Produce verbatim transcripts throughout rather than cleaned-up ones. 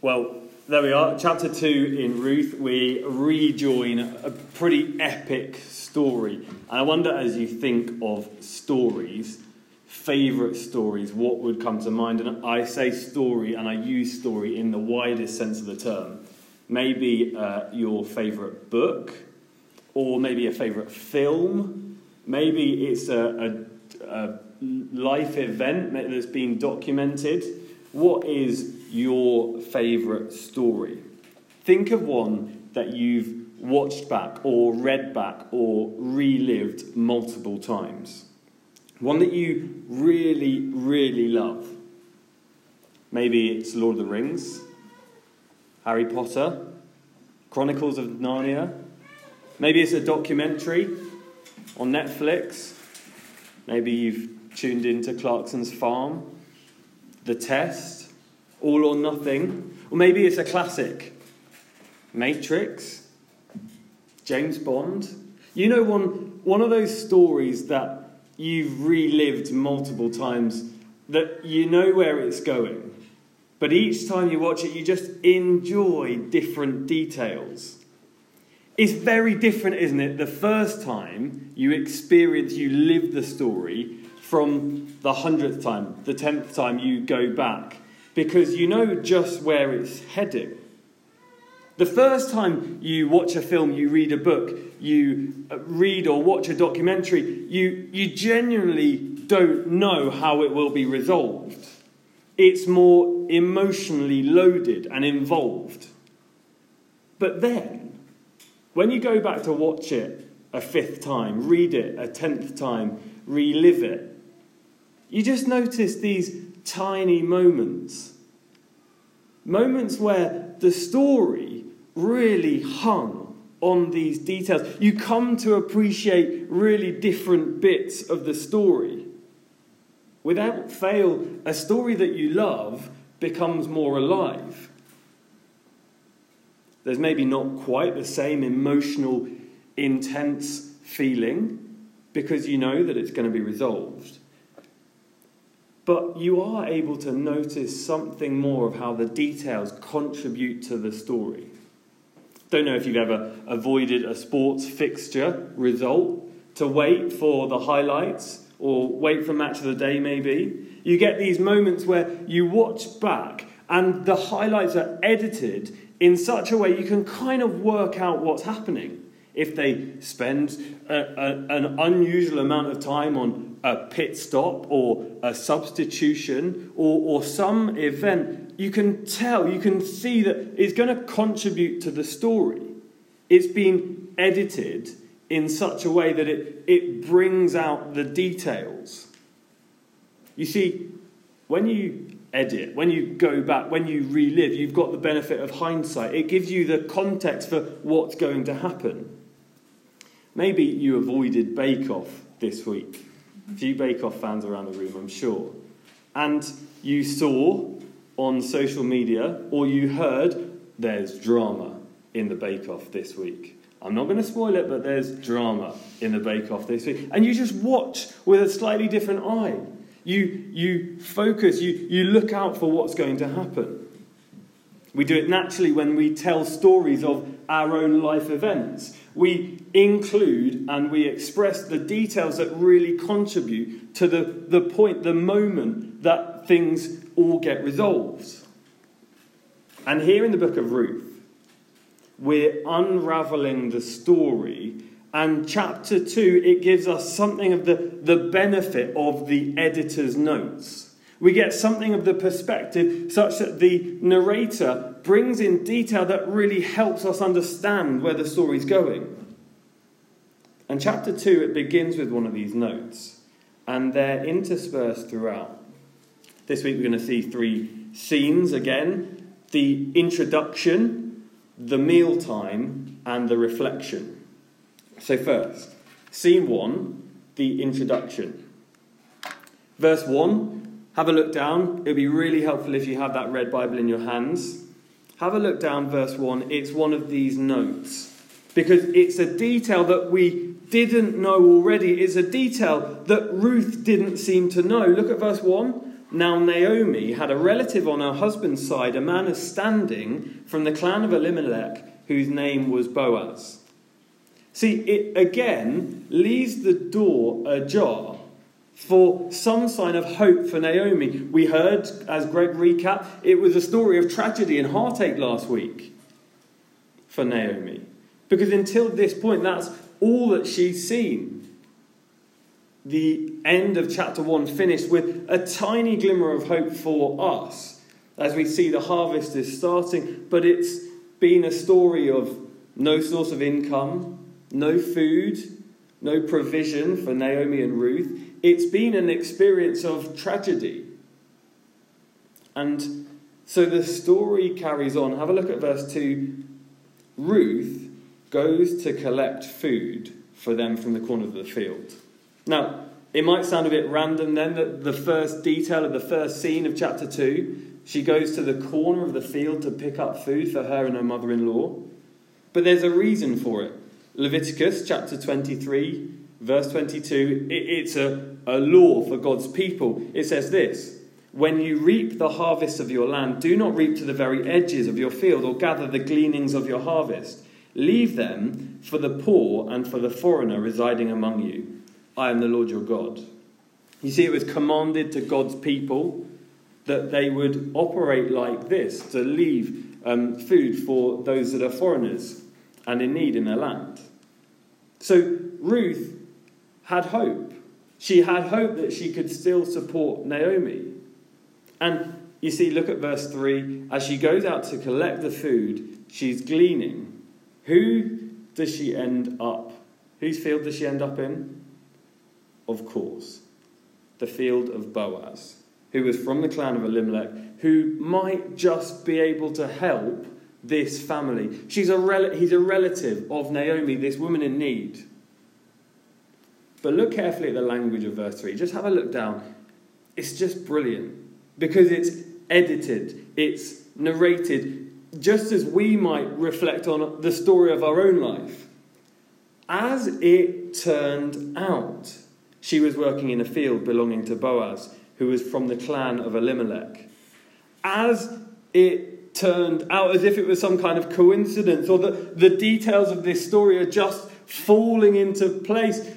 Well, there we are, chapter two in Ruth. We rejoin a pretty epic story. And I wonder, as you think of stories, favourite stories, what would come to mind? And I say story, and I use story in the widest sense of the term. Maybe uh, your favourite book, or maybe a favourite film. Maybe it's a, a, a life event that's been documented. What is your favourite story? Think of one that you've watched back or read back or relived multiple times. One that you really, really love. Maybe it's Lord of the Rings, Harry Potter, Chronicles of Narnia. Maybe it's a documentary on Netflix. Maybe you've tuned into Clarkson's Farm, The Test, All or Nothing. Or maybe it's a classic, Matrix, James Bond. You know, one, one of those stories that you've relived multiple times, that you know where it's going. But each time you watch it, you just enjoy different details. It's very different, isn't it? The first time you experience, you live the story, from the hundredth time, the tenth time you go back, because you know just where it's heading. The first time you watch a film, you read a book, you read or watch a documentary, you, you genuinely don't know how it will be resolved. It's more emotionally loaded and involved. But then, when you go back to watch it a fifth time, read it a tenth time, relive it, you just notice these tiny moments. Moments where the story really hung on these details. You come to appreciate really different bits of the story. Without fail, a story that you love becomes more alive. There's maybe not quite the same emotional, intense feeling because you know that it's going to be resolved. But you are able to notice something more of how the details contribute to the story. Don't know if you've ever avoided a sports fixture result to wait for the highlights or wait for match of the day maybe. You get these moments where you watch back and the highlights are edited in such a way you can kind of work out what's happening. If they spend a, a, an unusual amount of time on a pit stop or a substitution or, or some event, you can tell, you can see that it's going to contribute to the story. It's been edited in such a way that it, it brings out the details. You see, when you edit, when you go back, when you relive, you've got the benefit of hindsight. It gives you the context for what's going to happen. Maybe you avoided Bake Off this week. A few Bake Off fans around the room, I'm sure. And you saw on social media, or you heard, there's drama in the Bake Off this week. I'm not going to spoil it, but there's drama in the Bake Off this week. And you just watch with a slightly different eye. You, you focus, you, you look out for what's going to happen. We do it naturally when we tell stories of our own life events. We include and we express the details that really contribute to the, the point, the moment that things all get resolved. And here in the book of Ruth, we're unravelling the story, and chapter two, it gives us something of the, the benefit of the editor's notes. We get something of the perspective such that the narrator brings in detail that really helps us understand where the story's going. And chapter two, it begins with one of these notes, and they're interspersed throughout. This week we're going to see three scenes again: the introduction, the mealtime, and the reflection. So first, scene one, the introduction. Verse one. Have a look down. It would be really helpful if you have that red Bible in your hands. Have a look down, verse one. It's one of these notes, because it's a detail that we didn't know already. It's a detail that Ruth didn't seem to know. Look at verse one. Now Naomi had a relative on her husband's side, a man of standing from the clan of Elimelech, whose name was Boaz. See, it again leaves the door ajar for some sign of hope for Naomi. We heard, as Greg recapped, it was a story of tragedy and heartache last week for Naomi. Because until this point, that's all that she's seen. The end of chapter one finished with a tiny glimmer of hope for us as we see the harvest is starting, but it's been a story of no source of income, no food, no provision for Naomi and Ruth. It's been an experience of tragedy. And so the story carries on. Have a look at verse two. Ruth goes to collect food for them from the corner of the field. Now, it might sound a bit random then that the first detail of the first scene of chapter two, she goes to the corner of the field to pick up food for her and her mother-in-law. But there's a reason for it. Leviticus chapter twenty-three, verse twenty-two, it's a, a law for God's people. It says this: when you reap the harvest of your land, do not reap to the very edges of your field or gather the gleanings of your harvest. Leave them for the poor and for the foreigner residing among you. I am the Lord your God. You see, it was commanded to God's people that they would operate like this, to leave um, food for those that are foreigners and in need in their land. So Ruth had hope. She had hope that she could still support Naomi. And you see, look at verse three. As she goes out to collect the food, she's gleaning. Who does she end up? Whose field does she end up in? Of course, the field of Boaz, who was from the clan of Elimelech, who might just be able to help this family. She's a rel- he's a relative of Naomi, this woman in need. But look carefully at the language of verse three. Just have a look down. It's just brilliant because it's edited, it's narrated, just as we might reflect on the story of our own life. As it turned out, she was working in a field belonging to Boaz, who was from the clan of Elimelech. As it turned out, as if it was some kind of coincidence, or that the details of this story are just falling into place.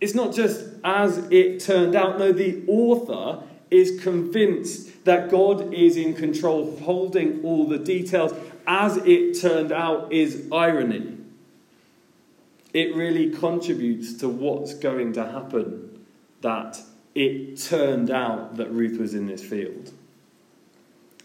It's not just as it turned out. No, the author is convinced that God is in control, holding all the details. As it turned out is irony. It really contributes to what's going to happen, that it turned out that Ruth was in this field.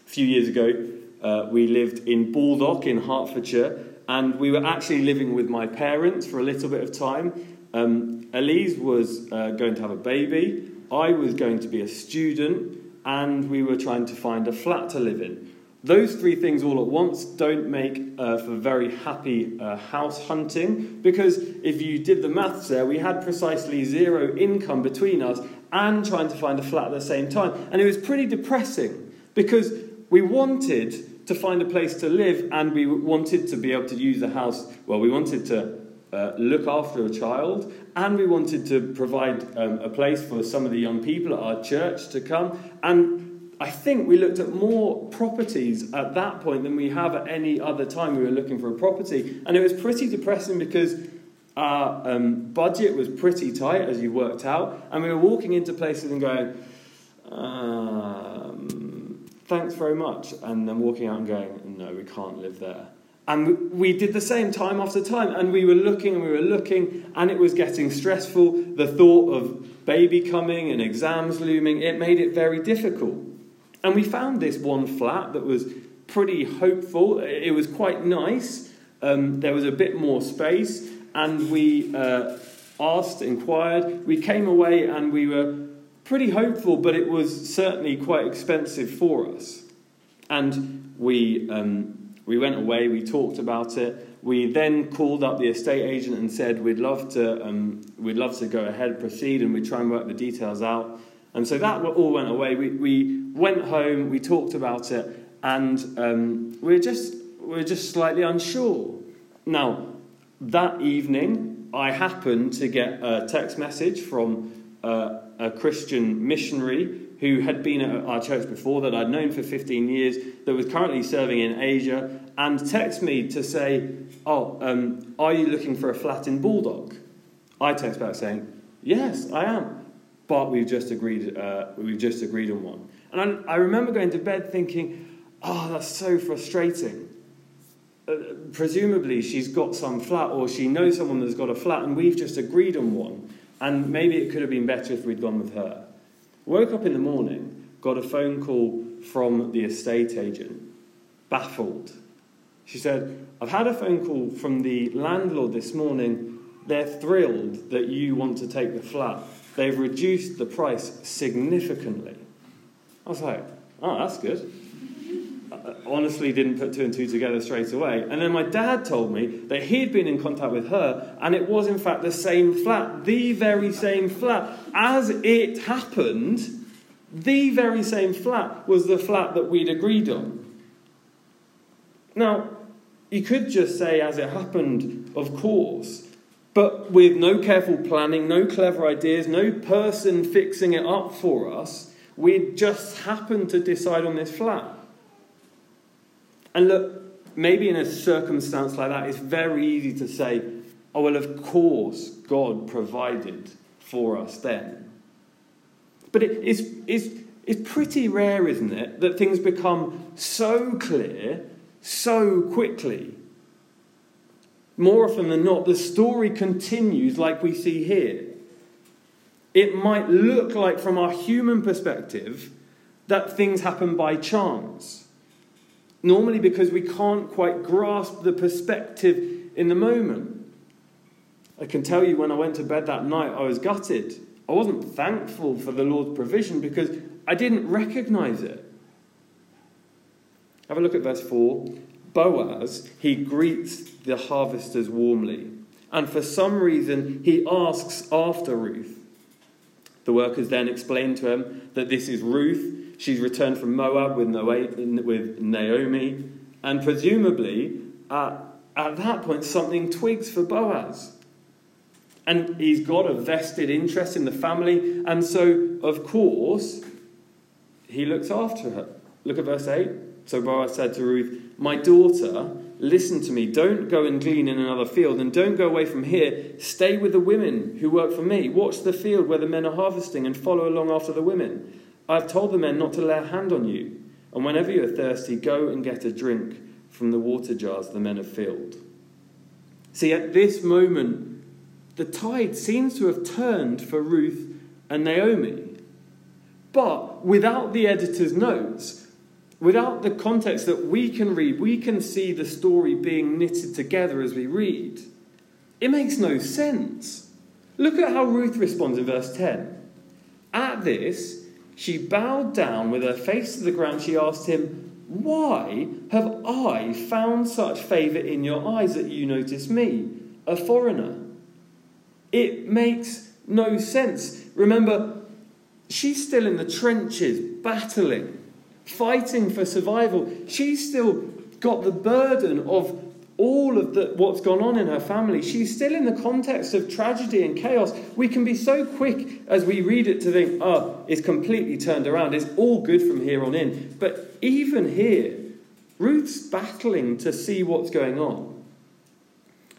A few years ago, uh, we lived in Baldock in Hertfordshire, and we were actually living with my parents for a little bit of time. Um, Elise was uh, going to have a baby, I was going to be a student, and we were trying to find a flat to live in. Those three things all at once don't make uh, for very happy uh, house hunting, because if you did the maths there, we had precisely zero income between us and trying to find a flat at the same time. And it was pretty depressing because we wanted to find a place to live and we wanted to be able to use the house. Well, we wanted to uh, look after a child and we wanted to provide um, a place for some of the young people at our church to come, and I think we looked at more properties at that point than we have at any other time we were looking for a property. And it was pretty depressing because our um, budget was pretty tight, as you worked out. And we were walking into places and going, um, thanks very much. And then walking out and going, no, we can't live there. And we did the same time after time. And we were looking and we were looking and it was getting stressful. The thought of baby coming and exams looming, it made it very difficult. And we found this one flat that was pretty hopeful. It was quite nice. Um, there was a bit more space. And we uh, asked, inquired. We came away and we were pretty hopeful, but it was certainly quite expensive for us. And we um, we went away. We talked about it. We then called up the estate agent and said, we'd love to um, we'd love to go ahead, proceed, and we'd try and work the details out. And so that all went away. We... we went home, we talked about it, and um, we we're just we we're just slightly unsure. Now, that evening, I happened to get a text message from uh, a Christian missionary who had been at our church before that I'd known for fifteen years, that was currently serving in Asia, and text me to say, oh, um, are you looking for a flat in Baldock? I text back saying, yes, I am. But we've just agreed uh, we've just agreed on one. And I, I remember going to bed thinking, oh, that's so frustrating. Uh, presumably she's got some flat, or she knows someone that's got a flat, and we've just agreed on one. And maybe it could have been better if we'd gone with her. Woke up in the morning, got a phone call from the estate agent. Baffled. She said, I've had a phone call from the landlord this morning. They're thrilled that you want to take the flat. They've reduced the price significantly. I was like, oh, that's good. I honestly didn't put two and two together straight away. And then my dad told me that he'd been in contact with her, and it was in fact the same flat, the very same flat. As it happened, the very same flat was the flat that we'd agreed on. Now, you could just say, as it happened, of course, but with no careful planning, no clever ideas, no person fixing it up for us, we just happened to decide on this flat. And look, maybe in a circumstance like that, it's very easy to say, oh, well, of course, God provided for us then. But it, it's, it's, it's pretty rare, isn't it, that things become so clear so quickly. More often than not, the story continues like we see here. It might look like, from our human perspective, that things happen by chance. Normally because we can't quite grasp the perspective in the moment. I can tell you, when I went to bed that night, I was gutted. I wasn't thankful for the Lord's provision because I didn't recognise it. Have a look at verse four. Boaz, he greets the harvesters warmly. And for some reason, he asks after Ruth. The workers then explain to him that this is Ruth. She's returned from Moab with Naomi. And presumably, uh, at that point, something twigs for Boaz. And he's got a vested interest in the family. And so, of course, he looks after her. Look at verse eight. So Boaz said to Ruth, my daughter, listen to me. Don't go and glean in another field, and don't go away from here. Stay with the women who work for me. Watch the field where the men are harvesting and follow along after the women. I have told the men not to lay a hand on you. And whenever you are thirsty, go and get a drink from the water jars the men have filled. See, at this moment, the tide seems to have turned for Ruth and Naomi. But without the editor's notes, without the context that we can read, we can see the story being knitted together as we read. It makes no sense. Look at how Ruth responds in verse ten. At this, she bowed down with her face to the ground. She asked him, why have I found such favour in your eyes that you notice me, a foreigner? It makes no sense. Remember, she's still in the trenches, battling, fighting for survival. She's still got the burden of all of the, what's gone on in her family. She's still in the context of tragedy and chaos. We can be so quick as we read it to think, oh, it's completely turned around. It's all good from here on in. But even here, Ruth's battling to see what's going on.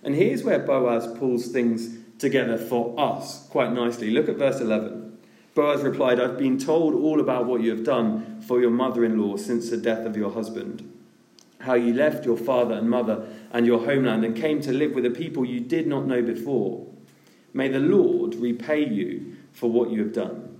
And here's where Boaz pulls things together for us quite nicely. Look at verse eleven. Boaz replied, I've been told all about what you have done for your mother-in-law since the death of your husband, how you left your father and mother and your homeland and came to live with a people you did not know before. May the Lord repay you for what you have done.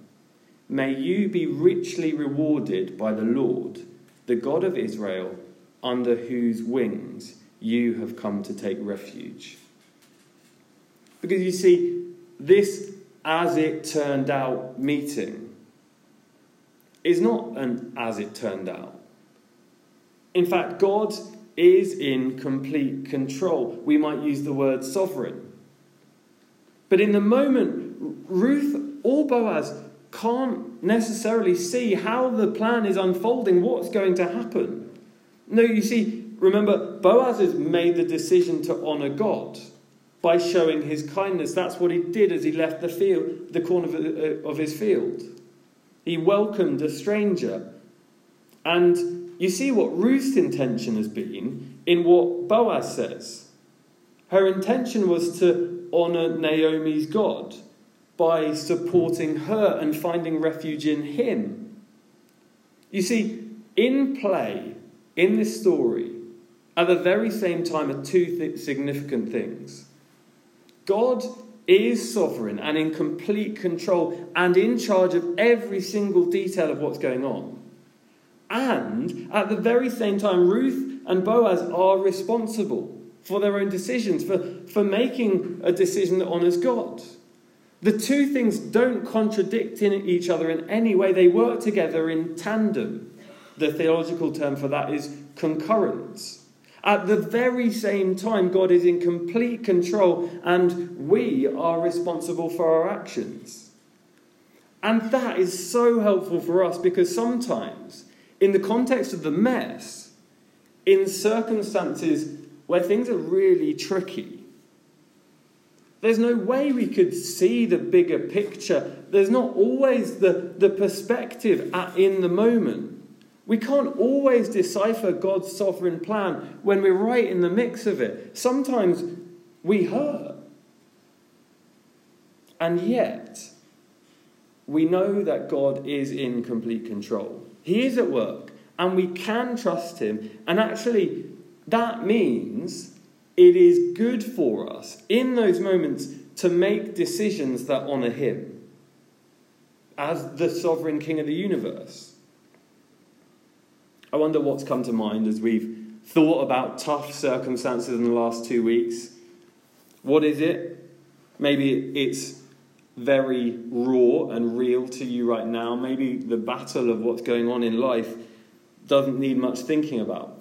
May you be richly rewarded by the Lord, the God of Israel, under whose wings you have come to take refuge. Because you see, this as it turned out meeting is not an as it turned out. In fact, God is in complete control. We might use the word sovereign. But in the moment, Ruth or Boaz can't necessarily see how the plan is unfolding, what's going to happen. No, you see, remember, Boaz has made the decision to honour God by showing his kindness. That's what he did as he left the field, the corner of his field. He welcomed a stranger. And you see what Ruth's intention has been in what Boaz says. Her intention was to honour Naomi's God by supporting her and finding refuge in him. You see, in play, in this story, at the very same time are two th- significant things. God is sovereign and in complete control and in charge of every single detail of what's going on. And at the very same time, Ruth and Boaz are responsible for their own decisions, for, for making a decision that honours God. The two things don't contradict in each other in any way. They work together in tandem. The theological term for that is concurrence. At the very same time, God is in complete control and we are responsible for our actions. And that is so helpful for us because sometimes, in the context of the mess, in circumstances where things are really tricky, there's no way we could see the bigger picture. There's not always the, the perspective at, in the moment. We can't always decipher God's sovereign plan when we're right in the mix of it. Sometimes we hurt. And yet, we know that God is in complete control. He is at work, and we can trust him. And actually, that means it is good for us in those moments to make decisions that honour him as the sovereign king of the universe. I wonder what's come to mind as we've thought about tough circumstances in the last two weeks. What is it? Maybe it's very raw and real to you right now. Maybe the battle of what's going on in life doesn't need much thinking about.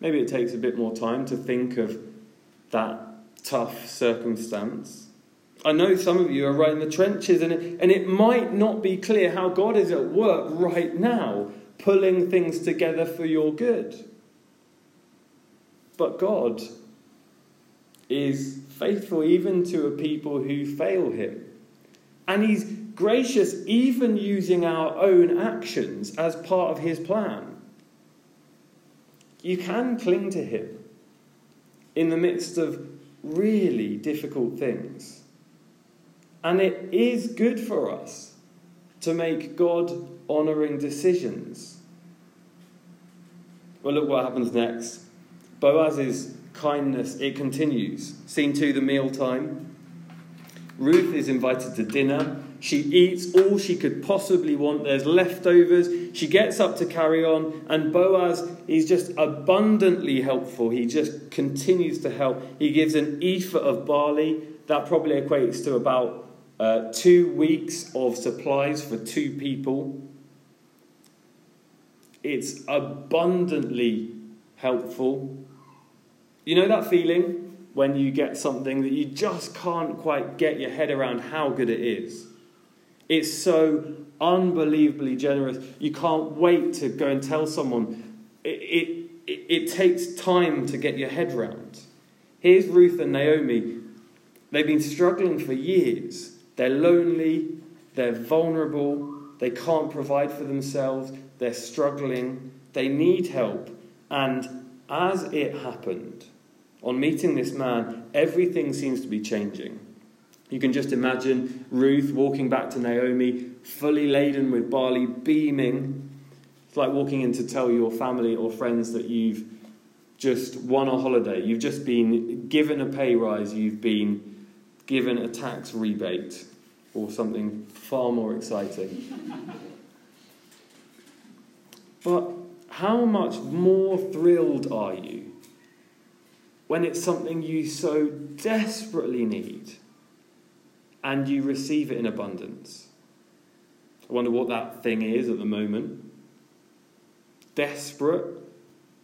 Maybe it takes a bit more time to think of that tough circumstance. I know some of you are right in the trenches, and it, and it might not be clear how God is at work right now, pulling things together for your good. But God is faithful even to a people who fail him. And he's gracious even using our own actions as part of his plan. You can cling to him in the midst of really difficult things. And it is good for us to make God-honouring decisions. Well, look what happens next. Boaz's kindness, it continues. Scene two, the mealtime. Ruth is invited to dinner. She eats all she could possibly want. There's leftovers. She gets up to carry on. And Boaz is just abundantly helpful. He just continues to help. He gives an ephah of barley. That probably equates to about uh, two weeks of supplies for two people. It's abundantly helpful. You know that feeling when you get something that you just can't quite get your head around how good it is? It's so unbelievably generous. You can't wait to go and tell someone. It, it, it takes time to get your head round. Here's Ruth and Naomi. They've been struggling for years. They're lonely. They're vulnerable. They can't provide for themselves. They're struggling. They need help. And as it happened, on meeting this man, everything seems to be changing. You can just imagine Ruth walking back to Naomi, fully laden with barley, beaming. It's like walking in to tell your family or friends that you've just won a holiday. You've just been given a pay rise. You've been given a tax rebate or something far more exciting. But how much more thrilled are you when it's something you so desperately need? And you receive it in abundance. I wonder what that thing is at the moment. Desperate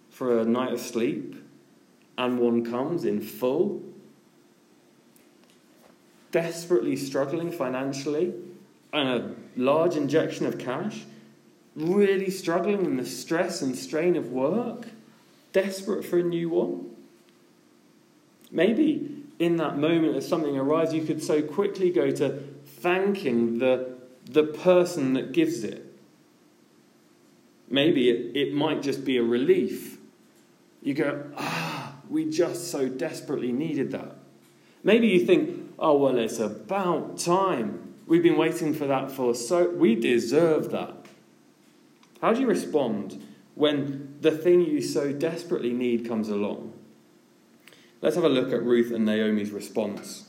for a night of sleep, and one comes in full. Desperately struggling financially, and a large injection of cash. Really struggling in the stress and strain of work. Desperate for a new one. Maybe in that moment, as something arrives, you could so quickly go to thanking the the person that gives it. Maybe it, it might just be a relief. You go, ah, we just so desperately needed that. Maybe you think, oh, well, it's about time. We've been waiting for that for so... We deserve that. How do you respond when the thing you so desperately need comes along? Let's have a look at Ruth and Naomi's response.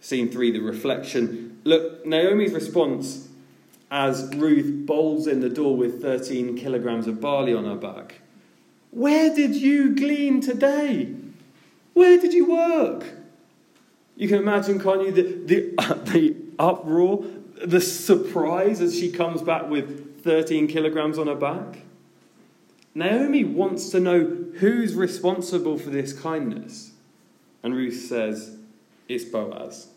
Scene three, the reflection. Look, Naomi's response as Ruth bowls in the door with thirteen kilograms of barley on her back. Where did you glean today? Where did you work? You can imagine, can't you, the, the, uh, the uproar, the surprise as she comes back with thirteen kilograms on her back. Naomi wants to know who's responsible for this kindness. And Ruth says, it's Boaz.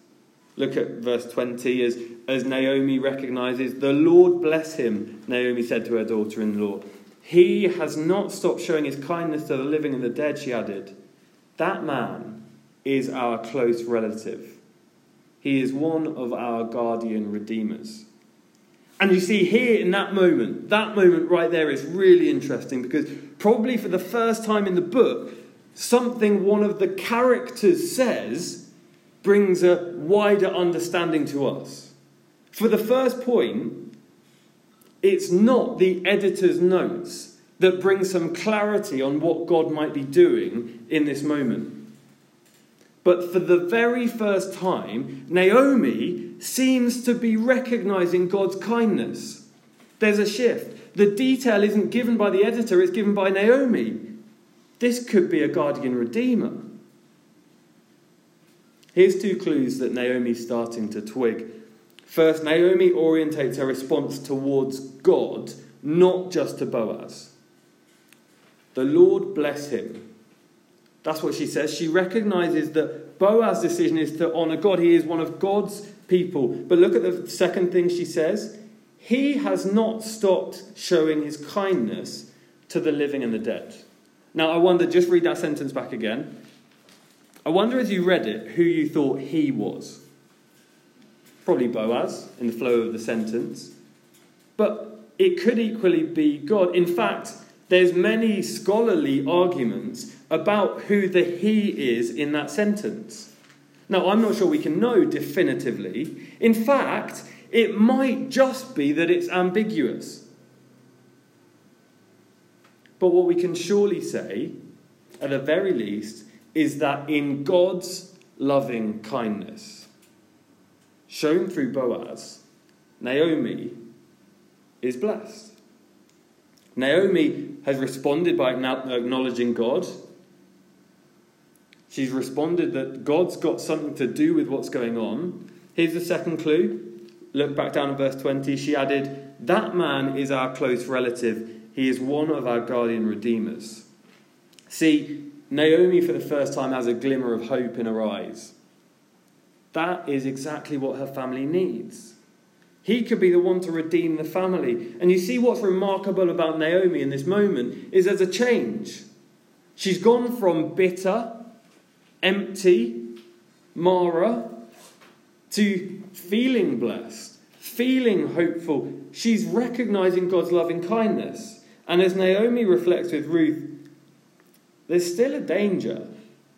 Look at verse twenty as, as Naomi recognises, the Lord bless him, Naomi said to her daughter-in-law. He has not stopped showing his kindness to the living and the dead, she added. That man is our close relative. He is one of our guardian redeemers. And you see here in that moment, that moment right there is really interesting because probably for the first time in the book, something one of the characters says brings a wider understanding to us. For the first point, it's not the editor's notes that bring some clarity on what God might be doing in this moment. But for the very first time, Naomi seems to be recognising God's kindness. There's a shift. The detail isn't given by the editor, it's given by Naomi. This could be a guardian redeemer. Here's two clues that Naomi's starting to twig. First, Naomi orientates her response towards God, not just to Boaz. The Lord bless him. That's what she says. She recognises that Boaz's decision is to honour God. He is one of God's people. But look at the second thing she says. He has not stopped showing his kindness to the living and the dead. Now, I wonder, just read that sentence back again. I wonder as you read it who you thought he was. Probably Boaz in the flow of the sentence. But it could equally be God. In fact, there's many scholarly arguments about who the he is in that sentence. Now, I'm not sure we can know definitively. In fact, it might just be that it's ambiguous. But what we can surely say, at the very least, is that in God's loving kindness, shown through Boaz, Naomi is blessed. Naomi has responded by acknowledging God. She's responded that God's got something to do with what's going on. Here's the second clue. Look back down in verse twenty. She added, that man is our close relative. He is one of our guardian redeemers. See, Naomi for the first time has a glimmer of hope in her eyes. That is exactly what her family needs. He could be the one to redeem the family. And you see what's remarkable about Naomi in this moment is there's a change. She's gone from bitter, empty, Mara, to feeling blessed, feeling hopeful. She's recognising God's loving kindness. And as Naomi reflects with Ruth, there's still a danger.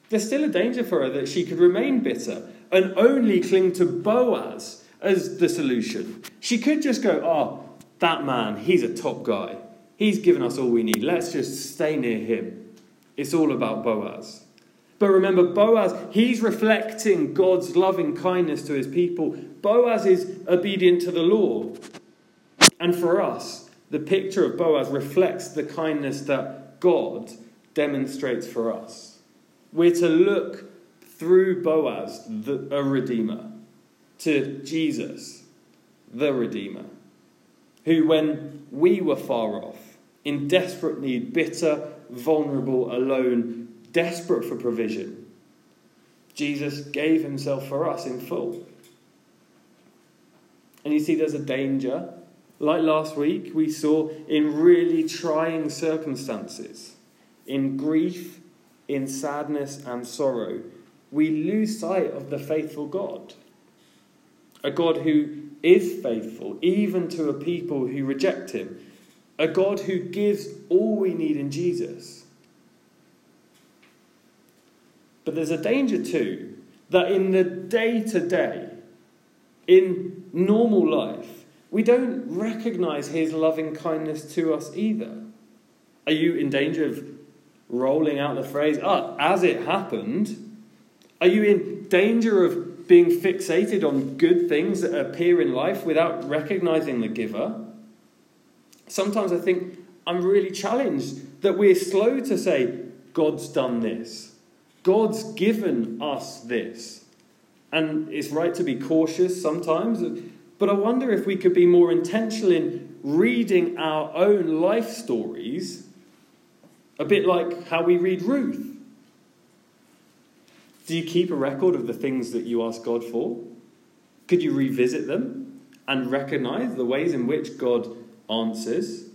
There's still a danger for her that she could remain bitter and only cling to Boaz as the solution. She could just go, oh, that man, he's a top guy. He's given us all we need. Let's just stay near him. It's all about Boaz. But remember, Boaz, he's reflecting God's loving kindness to his people. Boaz is obedient to the law. And for us, the picture of Boaz reflects the kindness that God demonstrates for us. We're to look through Boaz, the, a redeemer, to Jesus, the redeemer, who when we were far off, in desperate need, bitter, vulnerable, alone, desperate for provision, Jesus gave himself for us in full. And you see there's a danger. Like last week, we saw in really trying circumstances, in grief, in sadness and sorrow, we lose sight of the faithful God. A God who is faithful, even to a people who reject him. A God who gives all we need in Jesus. But there's a danger too, that in the day-to-day, in normal life, we don't recognise his loving kindness to us either. Are you in danger of rolling out the phrase, ah, as it happened? Are you in danger of being fixated on good things that appear in life without recognising the giver? Sometimes I think I'm really challenged that we're slow to say, God's done this. God's given us this. And it's right to be cautious sometimes, but I wonder if we could be more intentional in reading our own life stories, a bit like how we read Ruth. Do you keep a record of the things that you ask God for? Could you revisit them and recognise the ways in which God answers?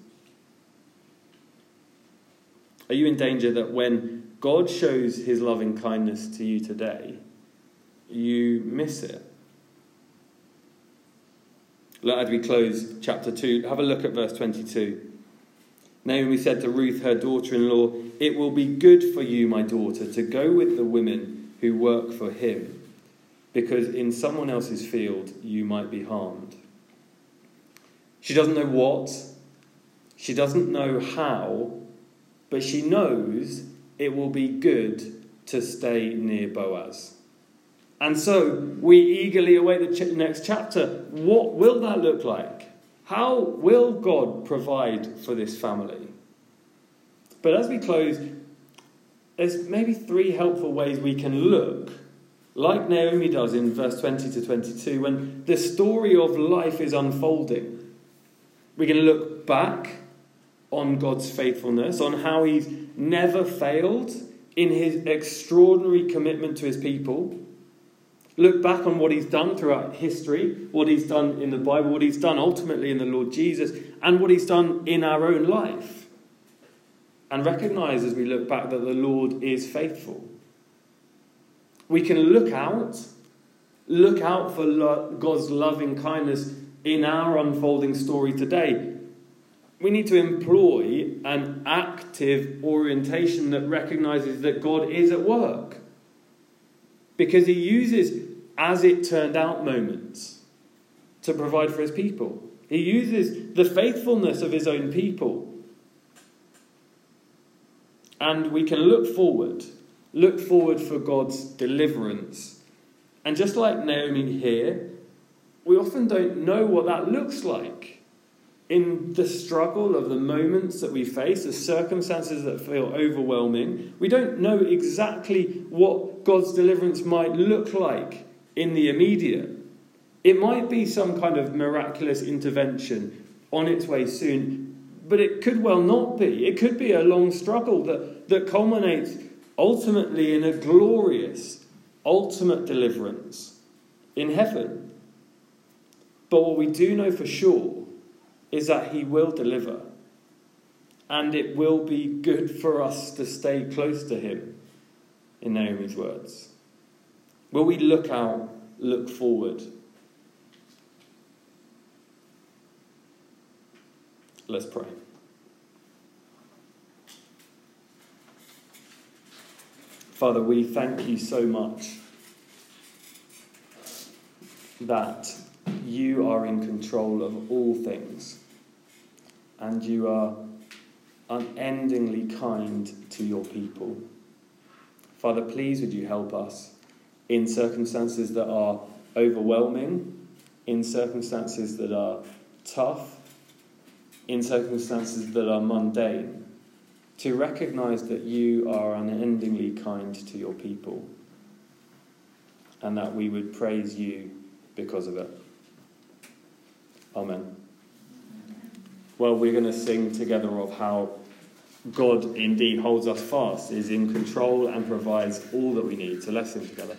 Are you in danger that when God shows his loving kindness to you today, you miss it? Look, as we close chapter two, have a look at verse twenty-two. Naomi said to Ruth, her daughter-in-law, "It will be good for you, my daughter, to go with the women who work for him, because in someone else's field you might be harmed." She doesn't know what, she doesn't know how, but she knows it will be good to stay near Boaz. And so we eagerly await the ch- next chapter. What will that look like? How will God provide for this family? But as we close, there's maybe three helpful ways we can look, like Naomi does in verse twenty to twenty-two, when the story of life is unfolding. We can look back on God's faithfulness, on how he's never failed in his extraordinary commitment to his people. Look back on what he's done throughout history, what he's done in the Bible, what he's done ultimately in the Lord Jesus, and what he's done in our own life. And recognise as we look back that the Lord is faithful. We can look out, look out for lo- God's loving kindness in our unfolding story today. We need to employ an active orientation that recognises that God is at work. Because he uses as it turned out moments to provide for his people. He uses the faithfulness of his own people. And we can look forward, look forward for God's deliverance. And just like Naomi here, we often don't know what that looks like in the struggle of the moments that we face, the circumstances that feel overwhelming. We don't know exactly what God's deliverance might look like in the immediate. It might be some kind of miraculous intervention on its way soon. But it could well not be. It could be a long struggle that, that culminates ultimately in a glorious, ultimate deliverance in heaven. But what we do know for sure is that he will deliver. And it will be good for us to stay close to him, in Naomi's words. Will we look out, look forward? Let's pray. Father, we thank you so much that you are in control of all things and you are unendingly kind to your people. Father, please would you help us in circumstances that are overwhelming, in circumstances that are tough, in circumstances that are mundane, to recognise that you are unendingly kind to your people and that we would praise you because of it. Amen. Well, we're going to sing together of how God indeed holds us fast, is in control and provides all that we need. So let's sing together.